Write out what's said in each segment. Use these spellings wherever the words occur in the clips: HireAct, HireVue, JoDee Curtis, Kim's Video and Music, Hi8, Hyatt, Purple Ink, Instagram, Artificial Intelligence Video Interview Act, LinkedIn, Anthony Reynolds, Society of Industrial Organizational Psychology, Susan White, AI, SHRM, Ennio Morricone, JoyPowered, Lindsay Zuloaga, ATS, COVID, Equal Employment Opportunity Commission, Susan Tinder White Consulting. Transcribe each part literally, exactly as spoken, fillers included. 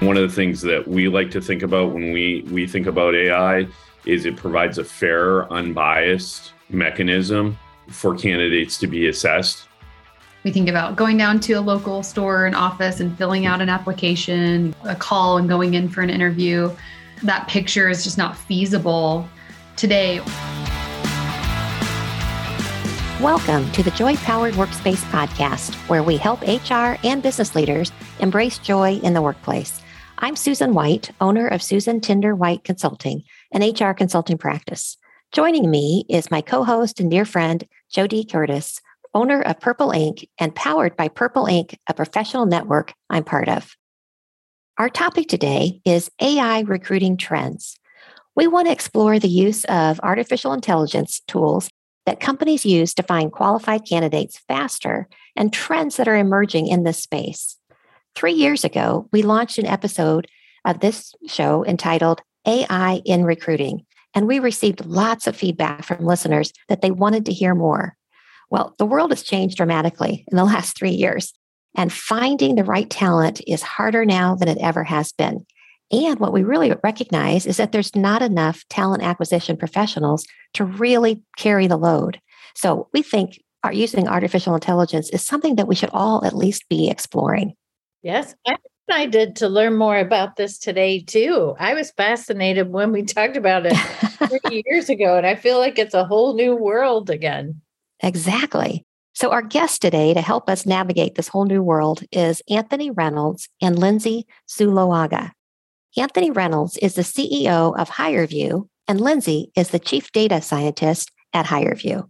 One of the things that we like to think about when we, we think about A I is it provides a fair, unbiased mechanism for candidates to be assessed. We think about going down to a local store and office and filling out an application, a call and going in for an interview. That picture is just not feasible today. Welcome to the JoyPowered Workspace podcast, where we help H R and business leaders embrace joy in the workplace. I'm Susan White, owner of Susan Tinder White Consulting, an H R consulting practice. Joining me is my co-host and dear friend, JoDee Curtis, owner of Purple Ink and powered by Purple Ink, a professional network I'm part of. Our topic today is A I recruiting trends. We want to explore the use of artificial intelligence tools that companies use to find qualified candidates faster and trends that are emerging in this space. Three years ago, we launched an episode of this show entitled A I in Recruiting, and we received lots of feedback from listeners that they wanted to hear more. Well, the world has changed dramatically in the last three years, and finding the right talent is harder now than it ever has been. And what we really recognize is that there's not enough talent acquisition professionals to really carry the load. So we think our using artificial intelligence is something that we should all at least be exploring. Yes, I'm excited to learn more about this today, too. I was fascinated when we talked about it three years ago, and I feel like it's a whole new world again. Exactly. So our guest today to help us navigate this whole new world is Anthony Reynolds and Lindsay Zuloaga. Anthony Reynolds is the C E O of HireVue, and Lindsay is the Chief Data Scientist at HireVue.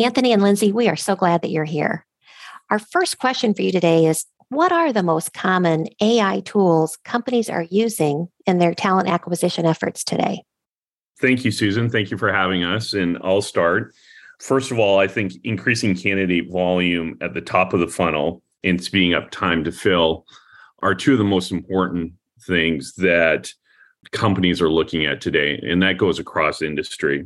Anthony and Lindsay, we are so glad that you're here. Our first question for you today is, what are the most common A I tools companies are using in their talent acquisition efforts today? Thank you, Susan. Thank you for having us, and I'll start. First of all, I think increasing candidate volume at the top of the funnel and speeding up time to fill are two of the most important things that companies are looking at today, and that goes across industry.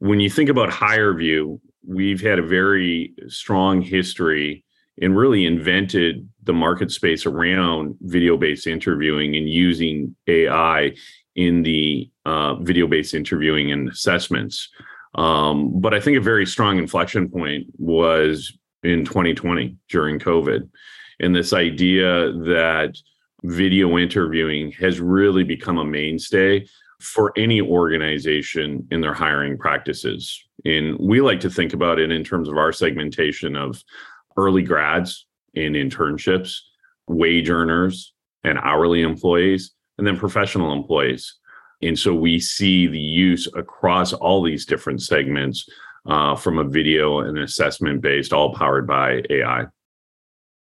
When you think about HireVue, we've had a very strong history and really invented the market space around video-based interviewing and using A I in the uh, video-based interviewing and assessments. Um, but I think a very strong inflection point was in twenty twenty during COVID, and this idea that video interviewing has really become a mainstay for any organization in their hiring practices. And we like to think about it in terms of our segmentation of early grads and internships, wage earners and hourly employees, and then professional employees. And so we see the use across all these different segments uh, from a video and assessment based, all powered by A I.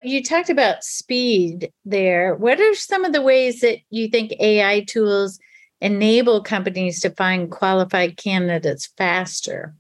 You talked about speed there. What are some of the ways that you think A I tools enable companies to find qualified candidates faster?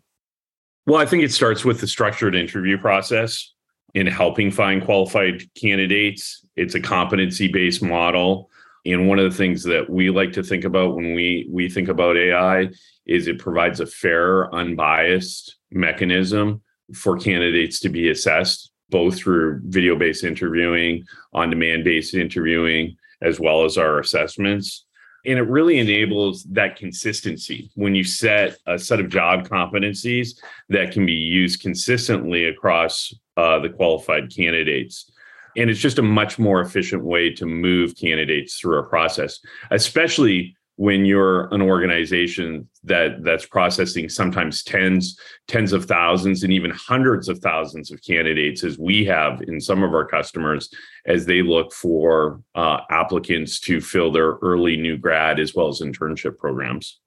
Well, I think it starts with the structured interview process in helping find qualified candidates. It's a competency-based model. And one of the things that we like to think about when we, we think about A I is it provides a fair, unbiased mechanism for candidates to be assessed, both through video-based interviewing, on-demand-based interviewing, as well as our assessments. And it really enables that consistency when you set a set of job competencies that can be used consistently across uh, the qualified candidates. And it's just a much more efficient way to move candidates through a process, especially when you're an organization that that's processing sometimes tens, tens of thousands, and even hundreds of thousands of candidates, as we have in some of our customers, as they look for uh, applicants to fill their early new grad as well as internship programs.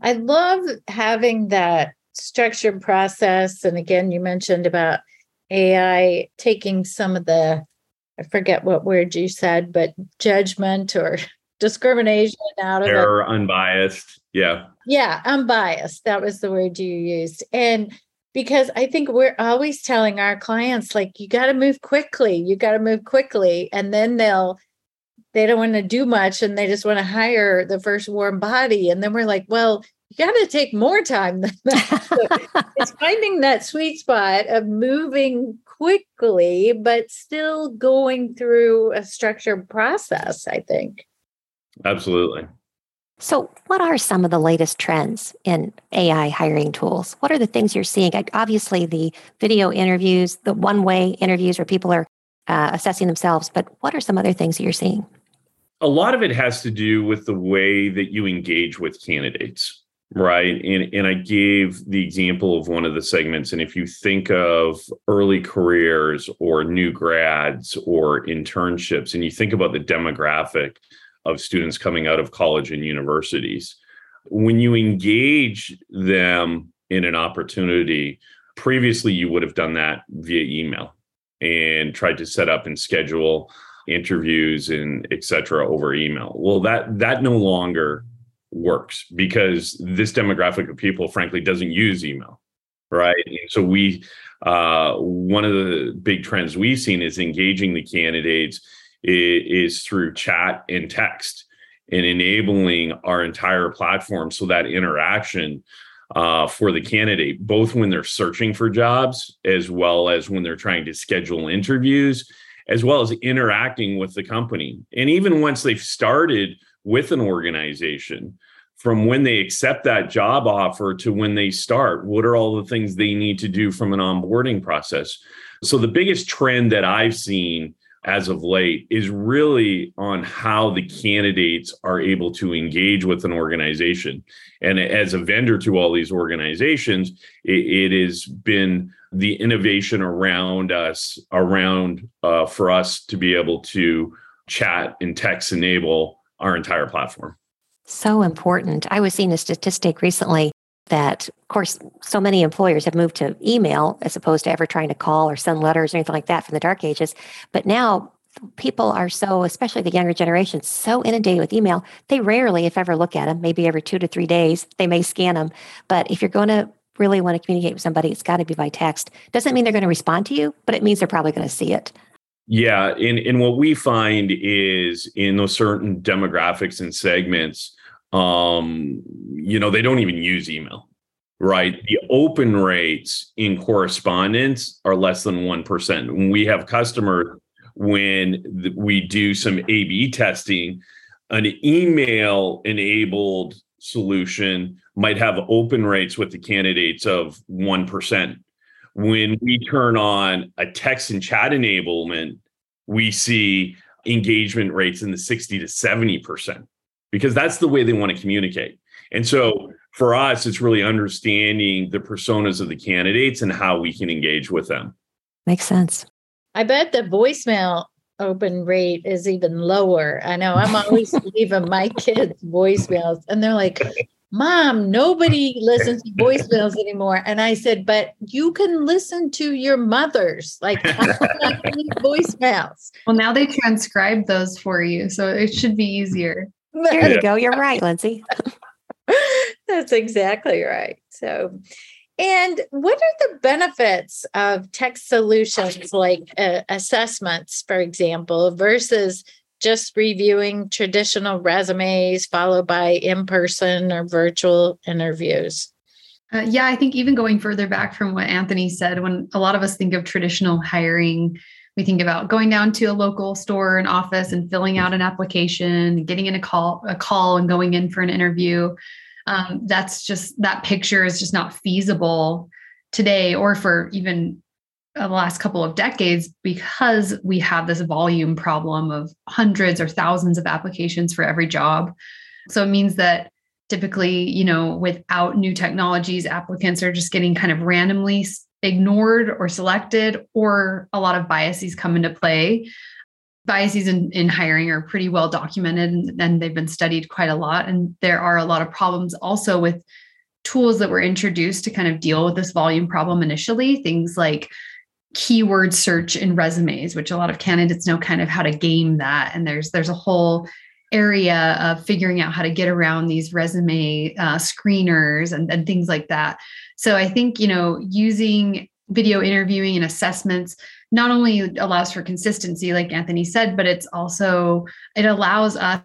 I love having that structured process. And again, you mentioned about A I taking some of the, I forget what word you said, but judgment or discrimination out of it. Error, unbiased. Yeah. Yeah. Unbiased. That was the word you used. And because I think we're always telling our clients, like, you got to move quickly, you got to move quickly. And then they'll, they don't want to do much and they just want to hire the first warm body. And then we're like, well, you got to take more time than that. So it's finding that sweet spot of moving quickly, but still going through a structured process, I think. Absolutely. So what are some of the latest trends in A I hiring tools? What are the things you're seeing? Obviously, the video interviews, the one-way interviews where people are uh, assessing themselves, but what are some other things that you're seeing? A lot of it has to do with the way that you engage with candidates, right? And, and I gave the example of one of the segments. And if you think of early careers or new grads or internships, and you think about the demographic of students coming out of college and universities. When you engage them in an opportunity, previously you would have done that via email and tried to set up and schedule interviews and et cetera over email. Well, that that no longer works because this demographic of people, frankly, doesn't use email, right? And so we, uh, one of the big trends we've seen is engaging the candidates is through chat and text and enabling our entire platform so that interaction uh, for the candidate, both when they're searching for jobs, as well as when they're trying to schedule interviews, as well as interacting with the company. And even once they've started with an organization, from when they accept that job offer to when they start, what are all the things they need to do from an onboarding process? So the biggest trend that I've seen as of late is really on how the candidates are able to engage with an organization. And as a vendor to all these organizations, it, it has been the innovation around us, around uh, for us to be able to chat and text enable our entire platform. So important. I was seeing a statistic recently that, of course, so many employers have moved to email as opposed to ever trying to call or send letters or anything like that from the dark ages. But now people are so, especially the younger generation, so inundated with email, they rarely, if ever, look at them. Maybe every two to three days, they may scan them. But if you're going to really want to communicate with somebody, it's got to be by text. Doesn't mean they're going to respond to you, but it means they're probably going to see it. Yeah. And, and what we find is in those certain demographics and segments, Um, you know, they don't even use email, right? The open rates in correspondence are less than one percent. When we have customers, when th- we do some A B testing, an email-enabled solution might have open rates with the candidates of one percent. When we turn on a text and chat enablement, we see engagement rates in the sixty to seventy percent. Because that's the way they want to communicate. And so for us, it's really understanding the personas of the candidates and how we can engage with them. Makes sense. I bet the voicemail open rate is even lower. I know I'm always leaving my kids voicemails and they're like, Mom, nobody listens to voicemails anymore. And I said, but you can listen to your mother's, like voicemails. Well, now they transcribe those for you. So it should be easier. There you yeah. go. You're right, Lindsay. That's exactly right. So, and what are the benefits of tech solutions like uh, assessments, for example, versus just reviewing traditional resumes followed by in-person or virtual interviews? Uh, yeah, I think even going further back from what Anthony said, when a lot of us think of traditional hiring, we think about going down to a local store, an office, and filling out an application, getting in a call, a call, and going in for an interview. Um, that's just that picture is just not feasible today, or for even the last couple of decades, because we have this volume problem of hundreds or thousands of applications for every job. So it means that typically, you know, without new technologies, applicants are just getting kind of randomly ignored or selected, or a lot of biases come into play. Biases in, in hiring are pretty well documented and, and they've been studied quite a lot. And there are a lot of problems also with tools that were introduced to kind of deal with this volume problem initially, things like keyword search in resumes, which a lot of candidates know kind of how to game that. And there's there's a whole area of figuring out how to get around these resume uh, screeners and, and things like that. So I think, you know, using video interviewing and assessments not only allows for consistency, like Anthony said, but it's also, it allows us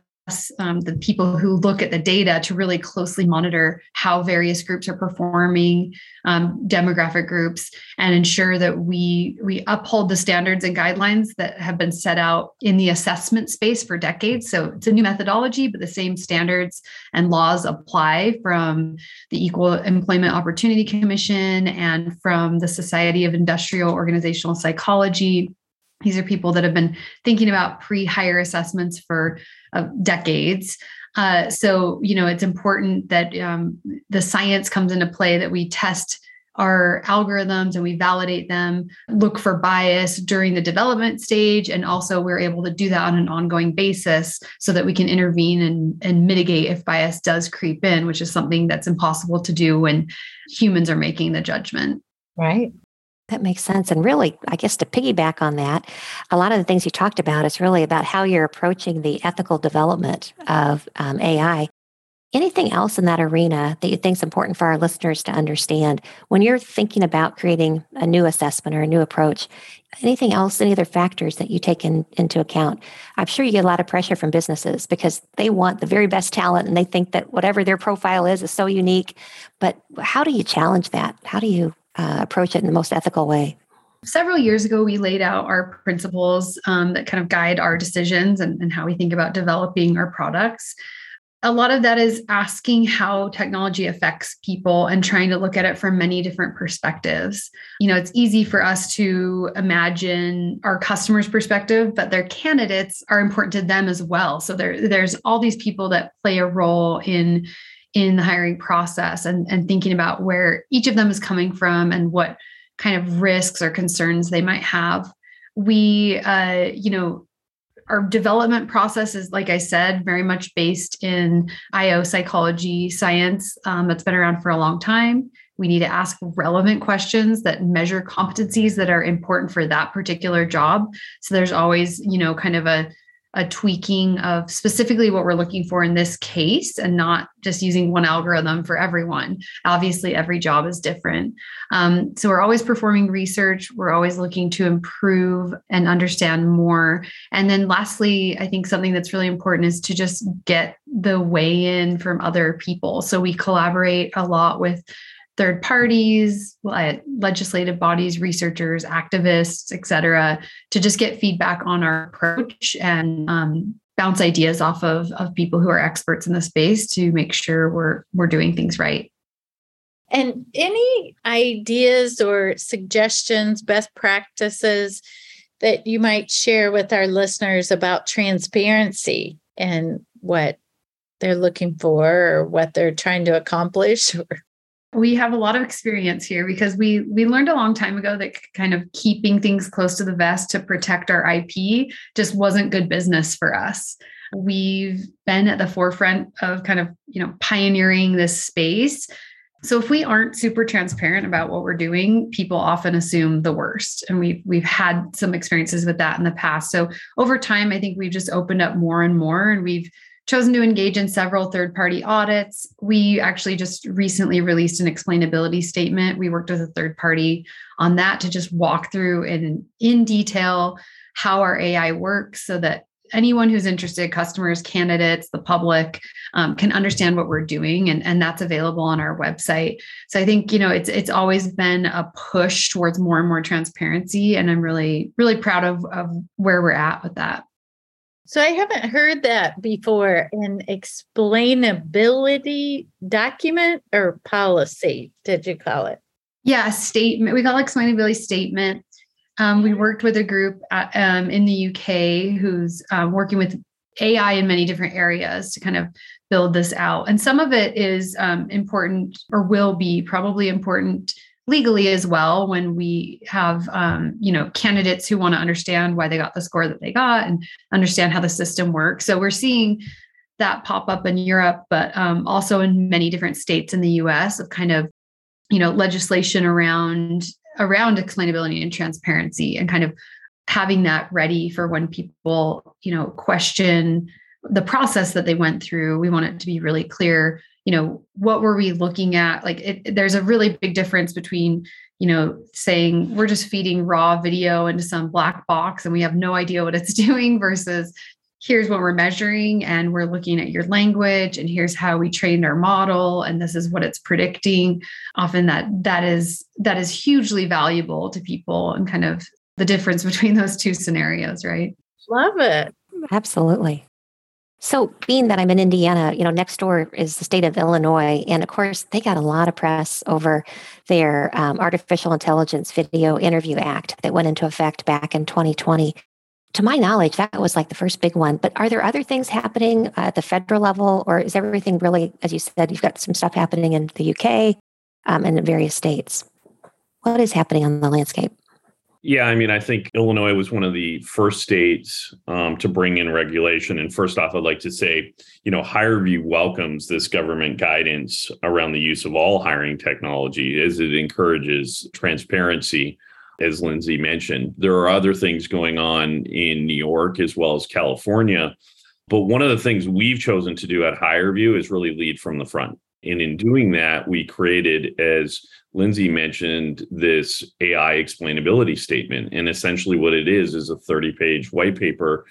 um, the people who look at the data to really closely monitor how various groups are performing, um, demographic groups, and ensure that we, we uphold the standards and guidelines that have been set out in the assessment space for decades. So it's a new methodology, but the same standards and laws apply from the Equal Employment Opportunity Commission and from the Society of Industrial Organizational Psychology. These are people that have been thinking about pre-hire assessments for uh, decades. Uh, so, you know, it's important that um, the science comes into play, that we test our algorithms and we validate them, look for bias during the development stage. And also we're able to do that on an ongoing basis so that we can intervene and, and mitigate if bias does creep in, which is something that's impossible to do when humans are making the judgment. Right. That makes sense. And really, I guess to piggyback on that, a lot of the things you talked about is really about how you're approaching the ethical development of um, A I. Anything else in that arena that you think is important for our listeners to understand when you're thinking about creating a new assessment or a new approach? Anything else, any other factors that you take in, into account? I'm sure you get a lot of pressure from businesses because they want the very best talent and they think that whatever their profile is is so unique. But how do you challenge that? How do you Uh, approach it in the most ethical way? Several years ago, we laid out our principles um, that kind of guide our decisions and, and how we think about developing our products. A lot of that is asking how technology affects people and trying to look at it from many different perspectives. You know, it's easy for us to imagine our customers' perspective, but their candidates are important to them as well. So there, there's all these people that play a role in in the hiring process and, and thinking about where each of them is coming from and what kind of risks or concerns they might have. We, uh, you know, our development process is, like I said, very much based in I O psychology science um, that's been around for a long time. We need to ask relevant questions that measure competencies that are important for that particular job. So there's always, you know, kind of a a tweaking of specifically what we're looking for in this case and not just using one algorithm for everyone. Obviously, every job is different. Um, so we're always performing research. We're always looking to improve and understand more. And then lastly, I think something that's really important is to just get the weigh-in from other people. So we collaborate a lot with third parties, legislative bodies, researchers, activists, et cetera, to just get feedback on our approach and um, bounce ideas off of, of people who are experts in the space to make sure we're we're doing things right. And any ideas or suggestions, best practices that you might share with our listeners about transparency and what they're looking for or what they're trying to accomplish? Or we have a lot of experience here because we we learned a long time ago that kind of keeping things close to the vest to protect our I P just wasn't good business for us. We've been at the forefront of kind of, you know, pioneering this space. So if we aren't super transparent about what we're doing, people often assume the worst. And we've, we've had some experiences with that in the past. So over time, I think we've just opened up more and more, and we've chosen to engage in several third-party audits. We actually just recently released an explainability statement. We worked with a third party on that to just walk through in, in detail how our A I works so that anyone who's interested, customers, candidates, the public, um, can understand what we're doing. And, and that's available on our website. So I think, you know, it's it's always been a push towards more and more transparency. And I'm really, really proud of, of where we're at with that. So I haven't heard that before, an explainability document or policy, did you call it? Yeah, statement. We call it explainability statement. Um, we worked with a group uh, um, in the U K who's uh, working with A I in many different areas to kind of build this out. And some of it is um, important or will be probably important legally as well, when we have, um, you know, candidates who want to understand why they got the score that they got and understand how the system works. So we're seeing that pop up in Europe, but um, also in many different states in the U S of kind of, you know, legislation around around explainability and transparency, and kind of having that ready for when people, you know, question the process that they went through. We want it to be really clear. You know, what were we looking at? Like, it, there's a really big difference between, you know, saying we're just feeding raw video into some black box and we have no idea what it's doing versus here's what we're measuring, and we're looking at your language, and here's how we trained our model, and this is what it's predicting. Often that that is that is hugely valuable to people, and kind of the difference between those two scenarios, right? Love it. Absolutely. So being that I'm in Indiana, you know, next door is the state of Illinois. And of course, they got a lot of press over their um, Artificial Intelligence Video Interview Act that went into effect back in twenty twenty. To my knowledge, that was like the first big one. But are there other things happening at the federal level, or is everything really, as you said, you've got some stuff happening in the U K um, and in various states? What is happening on the landscape? Yeah, I mean, I think Illinois was one of the first states um, to bring in regulation. And first off, I'd like to say, you know, HireVue welcomes this government guidance around the use of all hiring technology as it encourages transparency, as Lindsay mentioned. There are other things going on in New York as well as California. But one of the things we've chosen to do at HireVue is really lead from the front. And in doing that, we created, as Lindsay mentioned, this A I explainability statement. And essentially what it is, is a thirty-page white paper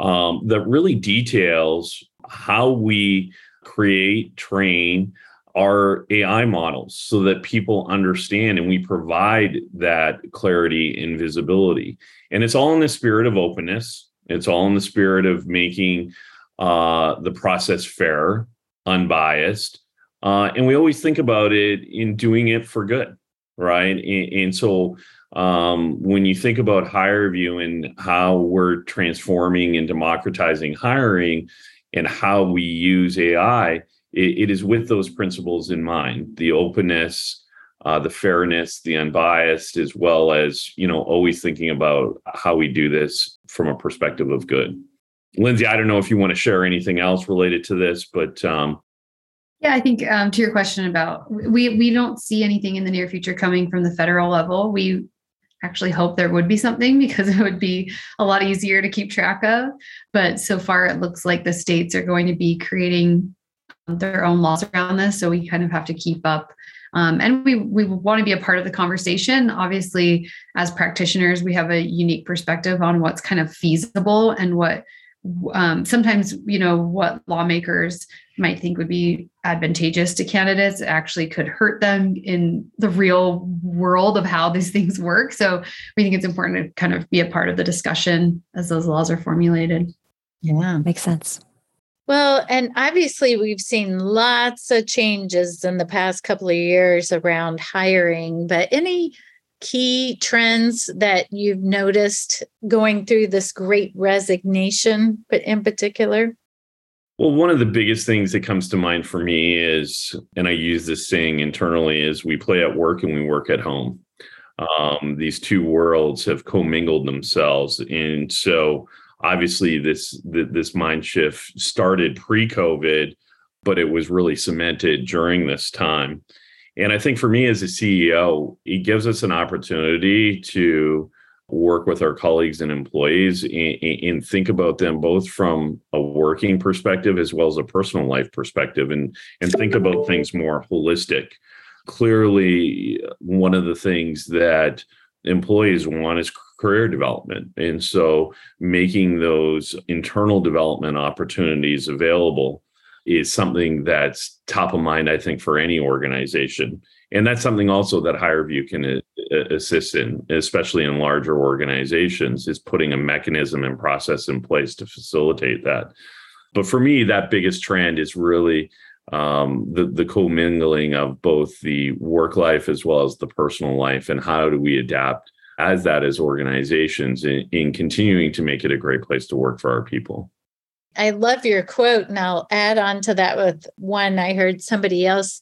um, that really details how we create, train our A I models so that people understand, and we provide that clarity and visibility. And it's all in the spirit of openness. It's all in the spirit of making uh, the process fair, unbiased. Uh, and we always think about it in doing it for good, right? And, and so um, when you think about HireVue and how we're transforming and democratizing hiring and how we use A I, it, it is with those principles in mind, the openness, uh, the fairness, the unbiased, as well as, you know, always thinking about how we do this from a perspective of good. Lindsay, I don't know if you want to share anything else related to this, but... Um, Yeah, I think um, to your question about, we we don't see anything in the near future coming from the federal level. We actually hope there would be something, because it would be a lot easier to keep track of. But so far, it looks like the states are going to be creating their own laws around this. So we kind of have to keep up. Um, and we we want to be a part of the conversation. Obviously, as practitioners, we have a unique perspective on what's kind of feasible and what Um, sometimes, you know, what lawmakers might think would be advantageous to candidates actually could hurt them in the real world of how these things work. So we think it's important to kind of be a part of the discussion as those laws are formulated. Yeah, makes sense. Well, and obviously we've seen lots of changes in the past couple of years around hiring, but any key trends that you've noticed going through this great resignation, but in particular? Well, one of the biggest things that comes to mind for me is, and I use this saying internally, is we play at work and we work at home. Um, these two worlds have commingled themselves. And so obviously this, th- this mind shift started pre-COVID, but it was really cemented during this time. And I think for me as a C E O, it gives us an opportunity to work with our colleagues and employees and, and think about them both from a working perspective as well as a personal life perspective, and, and think about things more holistic. Clearly, one of the things that employees want is career development. And so making those internal development opportunities available is something that's top of mind, I think, for any organization. And that's something also that HireVue can assist in, especially in larger organizations, is putting a mechanism and process in place to facilitate that. But for me, that biggest trend is really um, the, the commingling of both the work life as well as the personal life, and how do we adapt as that as organizations in, in continuing to make it a great place to work for our people. I love your quote, and I'll add on to that with one. I heard somebody else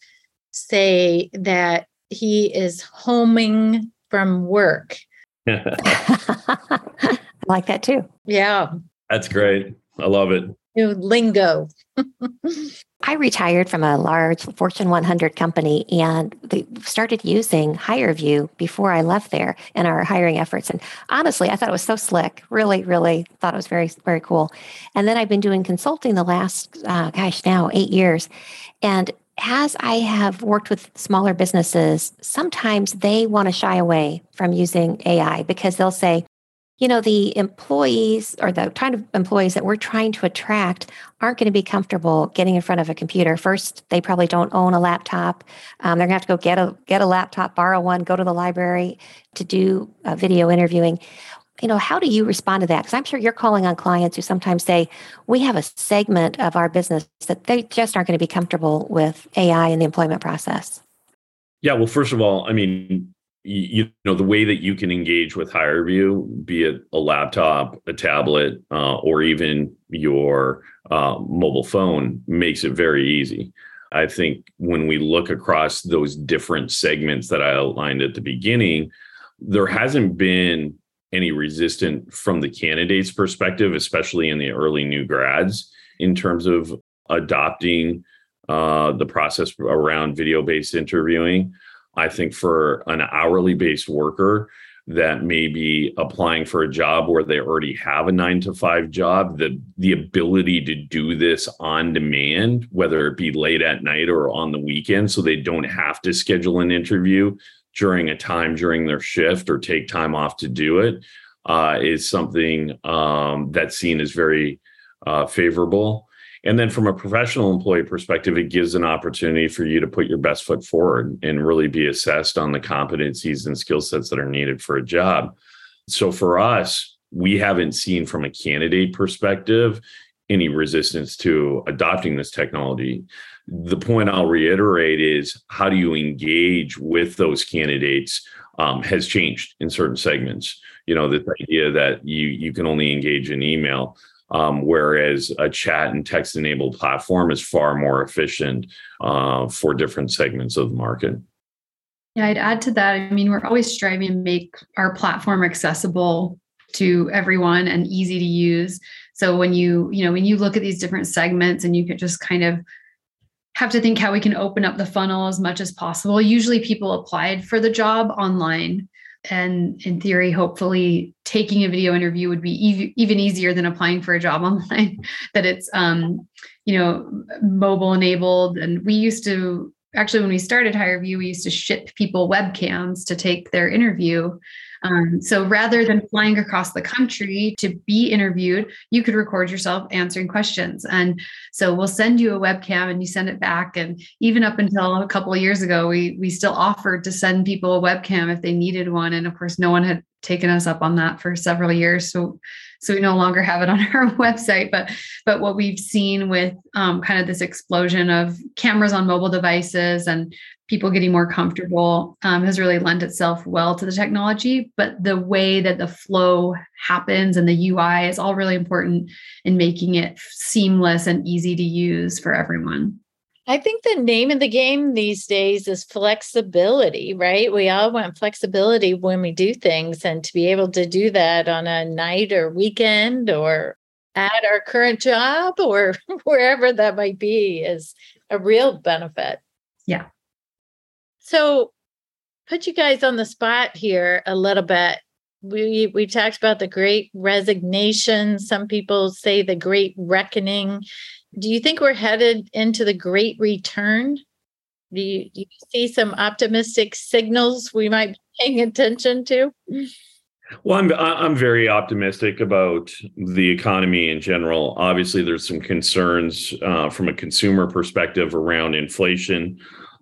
say that he is homing from work. I like that too. Yeah. That's great. I love it. New lingo. I retired from a large Fortune one hundred company, and they started using HireVue before I left there in our hiring efforts. And honestly, I thought it was so slick. Really, really thought it was very, very cool. And then I've been doing consulting the last, uh, gosh, now eight years. And as I have worked with smaller businesses, sometimes they want to shy away from using A I because they'll say, you know, the employees or the kind of employees that we're trying to attract aren't going to be comfortable getting in front of a computer. First, they probably don't own a laptop. Um, they're going to have to go get a get a laptop, borrow one, go to the library to do uh, video interviewing. You know, how do you respond to that? Because I'm sure you're calling on clients who sometimes say, we have a segment of our business that they just aren't going to be comfortable with A I in the employment process. Yeah, well, first of all, I mean, you know, the way that you can engage with HireVue, be it a laptop, a tablet, uh, or even your uh, mobile phone, makes it very easy. I think when we look across those different segments that I outlined at the beginning, there hasn't been any resistance from the candidate's perspective, especially in the early new grads, in terms of adopting uh, the process around video-based interviewing. I think for an hourly based worker that may be applying for a job where they already have a nine to five job, the, the ability to do this on demand, whether it be late at night or on the weekend, so they don't have to schedule an interview during a time during their shift or take time off to do it, uh, is something um, that's seen as very uh, favorable. And then from a professional employee perspective, it gives an opportunity for you to put your best foot forward and really be assessed on the competencies and skill sets that are needed for a job. So for us, we haven't seen from a candidate perspective any resistance to adopting this technology. The point I'll reiterate is, how do you engage with those candidates um, has changed in certain segments. You know, this idea that you you can only engage in email. Um, whereas a chat and text-enabled platform is far more efficient uh, for different segments of the market. Yeah, I'd add to that. I mean, we're always striving to make our platform accessible to everyone and easy to use. So when you, you know, when you look at these different segments, and you could just kind of have to think how we can open up the funnel as much as possible. Usually people applied for the job online. And in theory, hopefully taking a video interview would be ev- even easier than applying for a job online, that it's, um, you know, mobile enabled. And we used to, actually, when we started HireVue, we used to ship people webcams to take their interview. Um, so rather than flying across the country to be interviewed, you could record yourself answering questions. And so we'll send you a webcam and you send it back. And even up until a couple of years ago, we we still offered to send people a webcam if they needed one. And of course, no one had taken us up on that for several years. So so we no longer have it on our website. But but what we've seen with um, kind of this explosion of cameras on mobile devices and people getting more comfortable um, has really lent itself well to the technology, but the way that the flow happens and the U I is all really important in making it seamless and easy to use for everyone. I think the name of the game these days is flexibility, right? We all want flexibility when we do things, and to be able to do that on a night or weekend or at our current job or wherever that might be is a real benefit. Yeah. So put you guys on the spot here a little bit. We we talked about the great resignation. Some people say the great reckoning. Do you think we're headed into the great return? Do you, do you see some optimistic signals we might be paying attention to? Well, I'm I'm very optimistic about the economy in general. Obviously, there's some concerns uh, from a consumer perspective around inflation.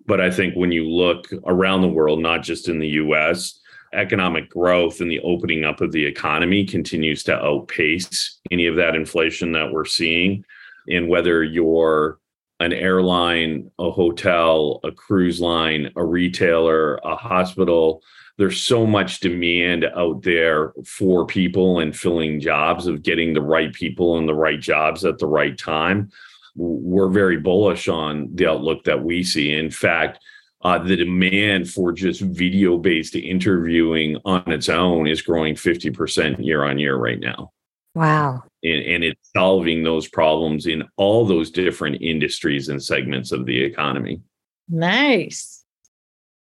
But I think when you look around the world, not just in the U S, economic growth and the opening up of the economy continues to outpace any of that inflation that we're seeing. And whether you're an airline, a hotel, a cruise line, a retailer, a hospital, there's so much demand out there for people and filling jobs, of getting the right people in the right jobs at the right time. We're very bullish on the outlook that we see. In fact, uh, the demand for just video-based interviewing on its own is growing fifty percent year on year right now. Wow. And, and it's solving those problems in all those different industries and segments of the economy. Nice.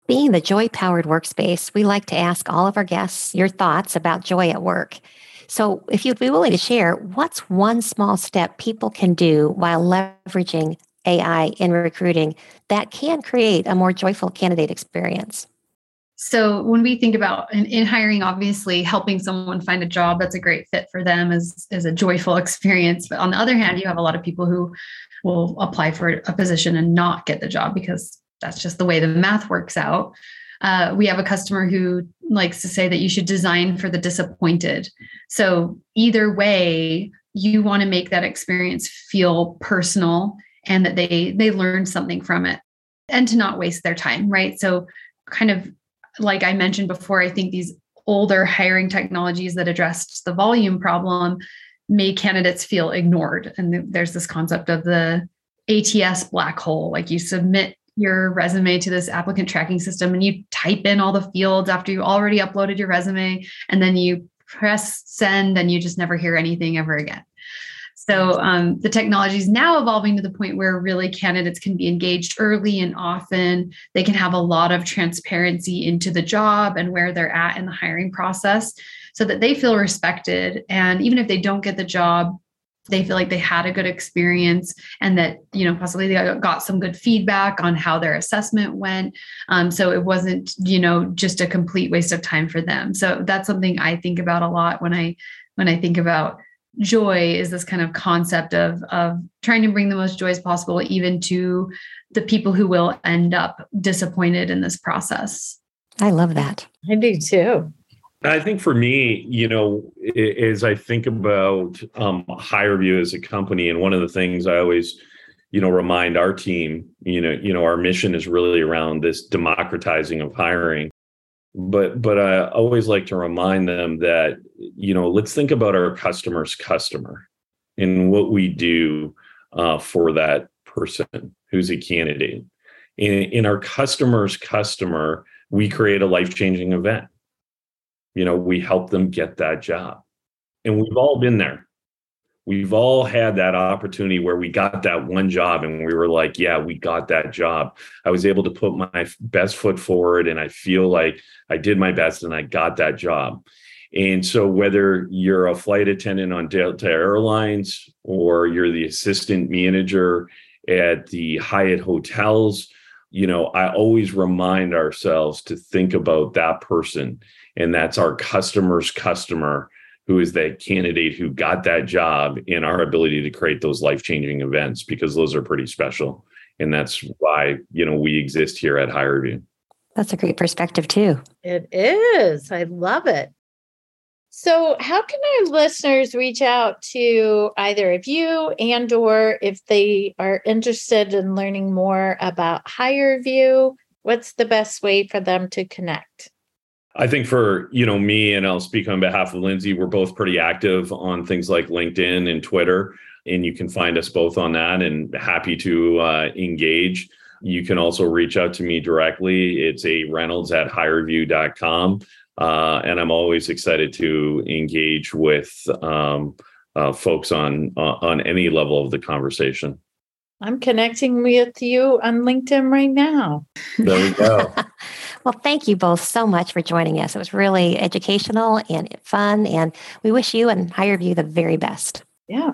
Being the Joy-powered workspace, we like to ask all of our guests your thoughts about joy at work. So if you'd be willing to share, what's one small step people can do while leveraging A I in recruiting that can create a more joyful candidate experience? So when we think about in, in hiring, obviously helping someone find a job that's a great fit for them is, is a joyful experience. But on the other hand, you have a lot of people who will apply for a position and not get the job because that's just the way the math works out. Uh, we have a customer who likes to say that you should design for the disappointed. So either way, you want to make that experience feel personal and that they they learn something from it and to not waste their time, right? So kind of like I mentioned before, I think these older hiring technologies that addressed the volume problem made candidates feel ignored. And there's this concept of the A T S black hole, like you submit your resume to this applicant tracking system and you type in all the fields after you already uploaded your resume, and then you press send and you just never hear anything ever again. So um, the technology is now evolving to the point where really candidates can be engaged early and often. They can have a lot of transparency into the job and where they're at in the hiring process so that they feel respected. And even if they don't get the job, they feel like they had a good experience and that, you know, possibly they got some good feedback on how their assessment went. Um, so it wasn't, you know, just a complete waste of time for them. So that's something I think about a lot when I, when I think about joy, is this kind of concept of, of trying to bring the most joy as possible, even to the people who will end up disappointed in this process. I love that. I do too. I think for me, you know, as I think about um, HireVue as a company, and one of the things I always, you know, remind our team, you know, you know, our mission is really around this democratizing of hiring. But but I always like to remind them that, you know, let's think about our customer's customer and what we do uh, for that person who's a candidate. In, in our customer's customer, we create a life-changing event. You know, we help them get that job. And we've all been there. We've all had that opportunity where we got that one job and we were like, yeah, we got that job. I was able to put my best foot forward and I feel like I did my best and I got that job. And so whether you're a flight attendant on Delta Airlines or you're the assistant manager at the Hyatt hotels, you know, I always remind ourselves to think about that person. And that's our customer's customer, who is that candidate who got that job, and our ability to create those life-changing events, because those are pretty special. And that's why, you know, we exist here at HireVue. That's a great perspective too. It is. I love it. So how can our listeners reach out to either of you, and or if they are interested in learning more about HireVue, what's the best way for them to connect? I think for, you know, me, and I'll speak on behalf of Lindsay, we're both pretty active on things like LinkedIn and Twitter, and you can find us both on that, and happy to uh, engage. You can also reach out to me directly. It's a Reynolds at HireVue dot com. Uh, and I'm always excited to engage with um, uh, folks on, uh, on any level of the conversation. I'm connecting with you on LinkedIn right now. There we go. Well, thank you both so much for joining us. It was really educational and fun, and we wish you and HireVue the very best. Yeah.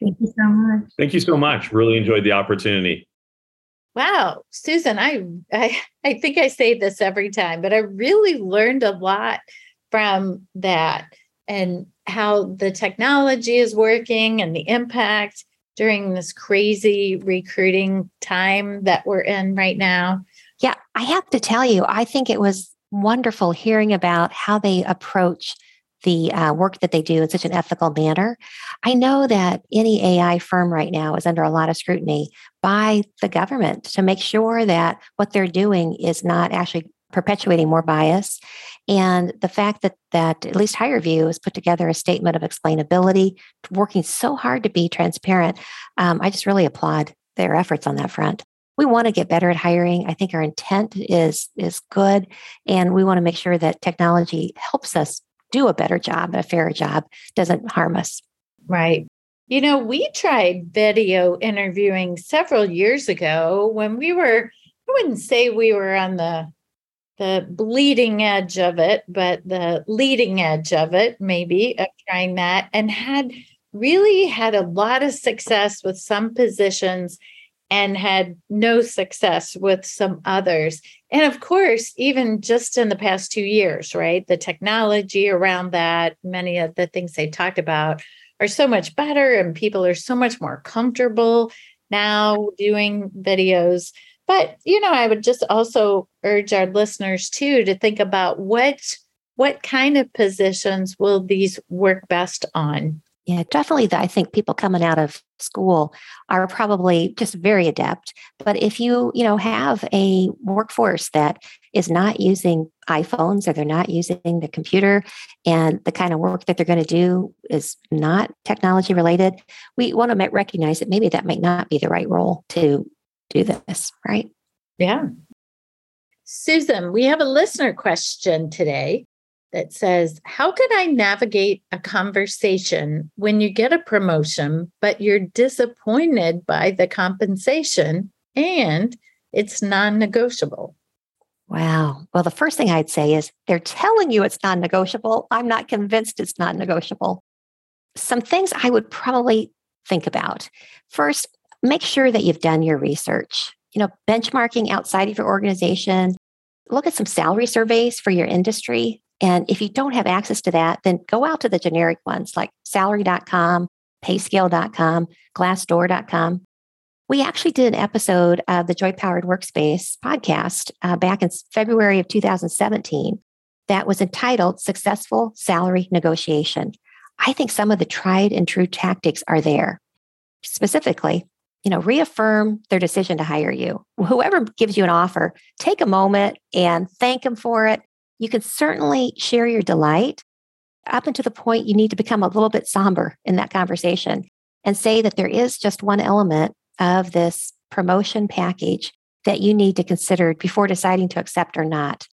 Thank you so much. Thank you so much. Really enjoyed the opportunity. Wow. Susan, I, I, I think I say this every time, but I really learned a lot from that, and how the technology is working and the impact during this crazy recruiting time that we're in right now. Yeah, I have to tell you, I think it was wonderful hearing about how they approach the uh, work that they do in such an ethical manner. I know that any A I firm right now is under a lot of scrutiny by the government to make sure that what they're doing is not actually perpetuating more bias. And the fact that, that at least HireVue has put together a statement of explainability, working so hard to be transparent, um, I just really applaud their efforts on that front. We want to get better at hiring. I think our intent is, is good. And we want to make sure that technology helps us do a better job, a fairer job, doesn't harm us. Right. You know, we tried video interviewing several years ago when we were, I wouldn't say we were on the the bleeding edge of it, but the leading edge of it, maybe, of trying that, and had really had a lot of success with some positions and had no success with some others. And of course, even just in the past two years, right, the technology around that, many of the things they talked about are so much better and people are so much more comfortable now doing videos. But, you know, I would just also urge our listeners, too, to think about what what kind of positions will these work best on? Yeah, definitely. I think people coming out of school are probably just very adept. But if you, you know, have a workforce that is not using iPhones or they're not using the computer and the kind of work that they're going to do is not technology related, we want to recognize that maybe that might not be the right role to do this, right? Yeah. Susan, we have a listener question today that says, how could I navigate a conversation when you get a promotion, but you're disappointed by the compensation and it's non-negotiable? Wow. Well, the first thing I'd say is they're telling you it's non-negotiable. I'm not convinced it's non-negotiable. Some things I would probably think about. First, make sure that you've done your research. You know, benchmarking outside of your organization, look at some salary surveys for your industry. And if you don't have access to that, then go out to the generic ones like salary dot com, payscale dot com, glassdoor dot com. We actually did an episode of the JoyPowered Workspace podcast uh, back in February of two thousand seventeen that was entitled Successful Salary Negotiation. I think some of the tried and true tactics are there. Specifically, you know, reaffirm their decision to hire you. Whoever gives you an offer, take a moment and thank them for it. You can certainly share your delight up until the point you need to become a little bit somber in that conversation and say that there is just one element of this promotion package that you need to consider before deciding to accept or not.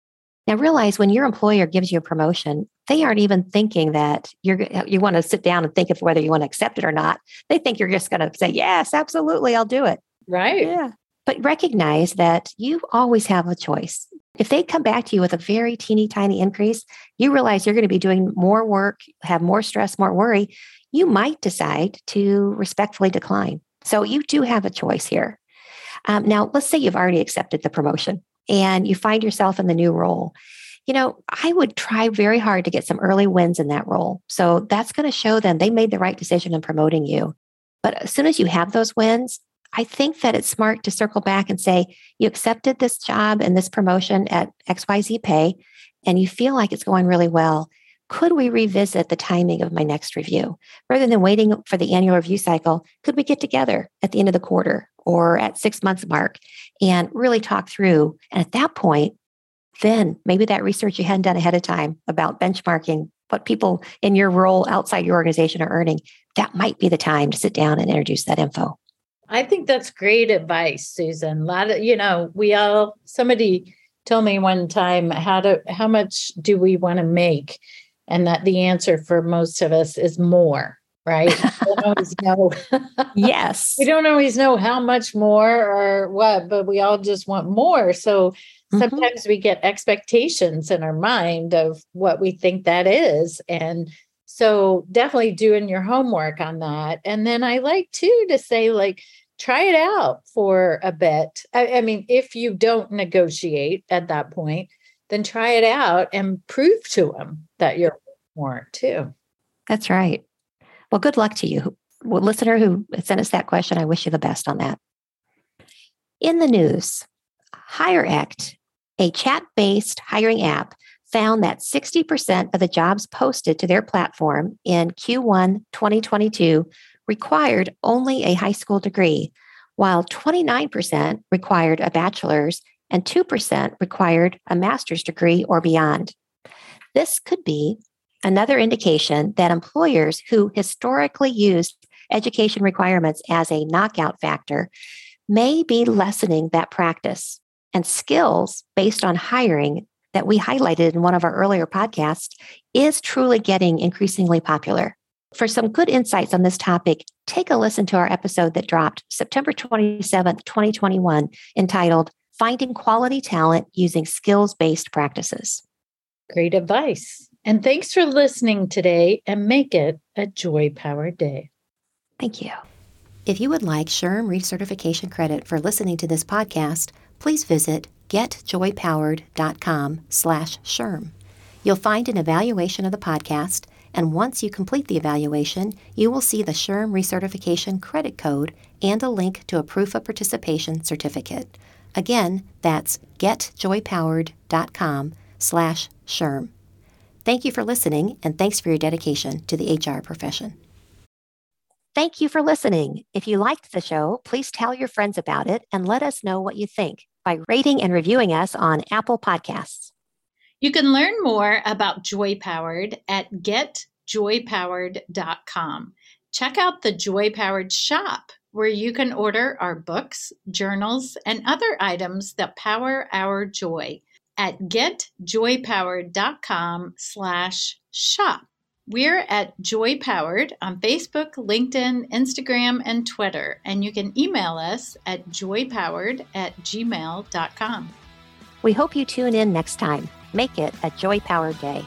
Now, realize when your employer gives you a promotion, they aren't even thinking that you're, you want to sit down and think of whether you want to accept it or not. They think you're just going to say, yes, absolutely, I'll do it. Right. Yeah. But recognize that you always have a choice. If they come back to you with a very teeny tiny increase, you realize you're going to be doing more work, have more stress, more worry. You might decide to respectfully decline. So you do have a choice here. Um, now, let's say you've already accepted the promotion and you find yourself in the new role. You know, I would try very hard to get some early wins in that role. So that's going to show them they made the right decision in promoting you. But as soon as you have those wins, I think that it's smart to circle back and say, you accepted this job and this promotion at X Y Z pay, and you feel like it's going really well. Could we revisit the timing of my next review? Rather than waiting for the annual review cycle, could we get together at the end of the quarter or at six months mark and really talk through? And at that point, then maybe that research you hadn't done ahead of time about benchmarking what people in your role outside your organization are earning, that might be the time to sit down and introduce that info. I think that's great advice, Susan. A lot of, you know, we all, somebody told me one time, how to, how much do we want to make? And that the answer for most of us is more, right? We don't always know. Yes. We don't always know how much more or what, but we all just want more. So mm-hmm. sometimes we get expectations in our mind of what we think that is. And so definitely doing your homework on that. And then I like too to say, like, try it out for a bit. I, I mean, if you don't negotiate at that point, then try it out and prove to them that you're more too. That's right. Well, good luck to you. Well, listener who sent us that question, I wish you the best on that. In the news, HireAct, a chat-based hiring app, found that sixty percent of the jobs posted to their platform in Q one twenty twenty-two required only a high school degree, while twenty-nine percent required a bachelor's and two percent required a master's degree or beyond. This could be another indication that employers who historically used education requirements as a knockout factor may be lessening that practice, and skills based on hiring that we highlighted in one of our earlier podcasts is truly getting increasingly popular. For some good insights on this topic, take a listen to our episode that dropped September twenty-seventh, twenty twenty-one, entitled Finding Quality Talent Using Skills-Based Practices. Great advice. And thanks for listening today, and make it a joy-powered day. Thank you. If you would like S H R M recertification credit for listening to this podcast, please visit get joy powered dot com slash S H R M. You'll find an evaluation of the podcast, and once you complete the evaluation, you will see the S H R M recertification credit code and a link to a proof of participation certificate. Again, that's get joy powered dot com slash S H R M. Thank you for listening, and thanks for your dedication to the H R profession. Thank you for listening. If you liked the show, please tell your friends about it and let us know what you think by rating and reviewing us on Apple Podcasts. You can learn more about JoyPowered at get joy powered dot com. Check out the JoyPowered shop, where you can order our books, journals, and other items that power our joy at get joy powered dot com slash shop. We're at JoyPowered on Facebook, LinkedIn, Instagram, and Twitter, and you can email us at joy powered at gmail dot com. We hope you tune in next time. Make it a JoyPowered day.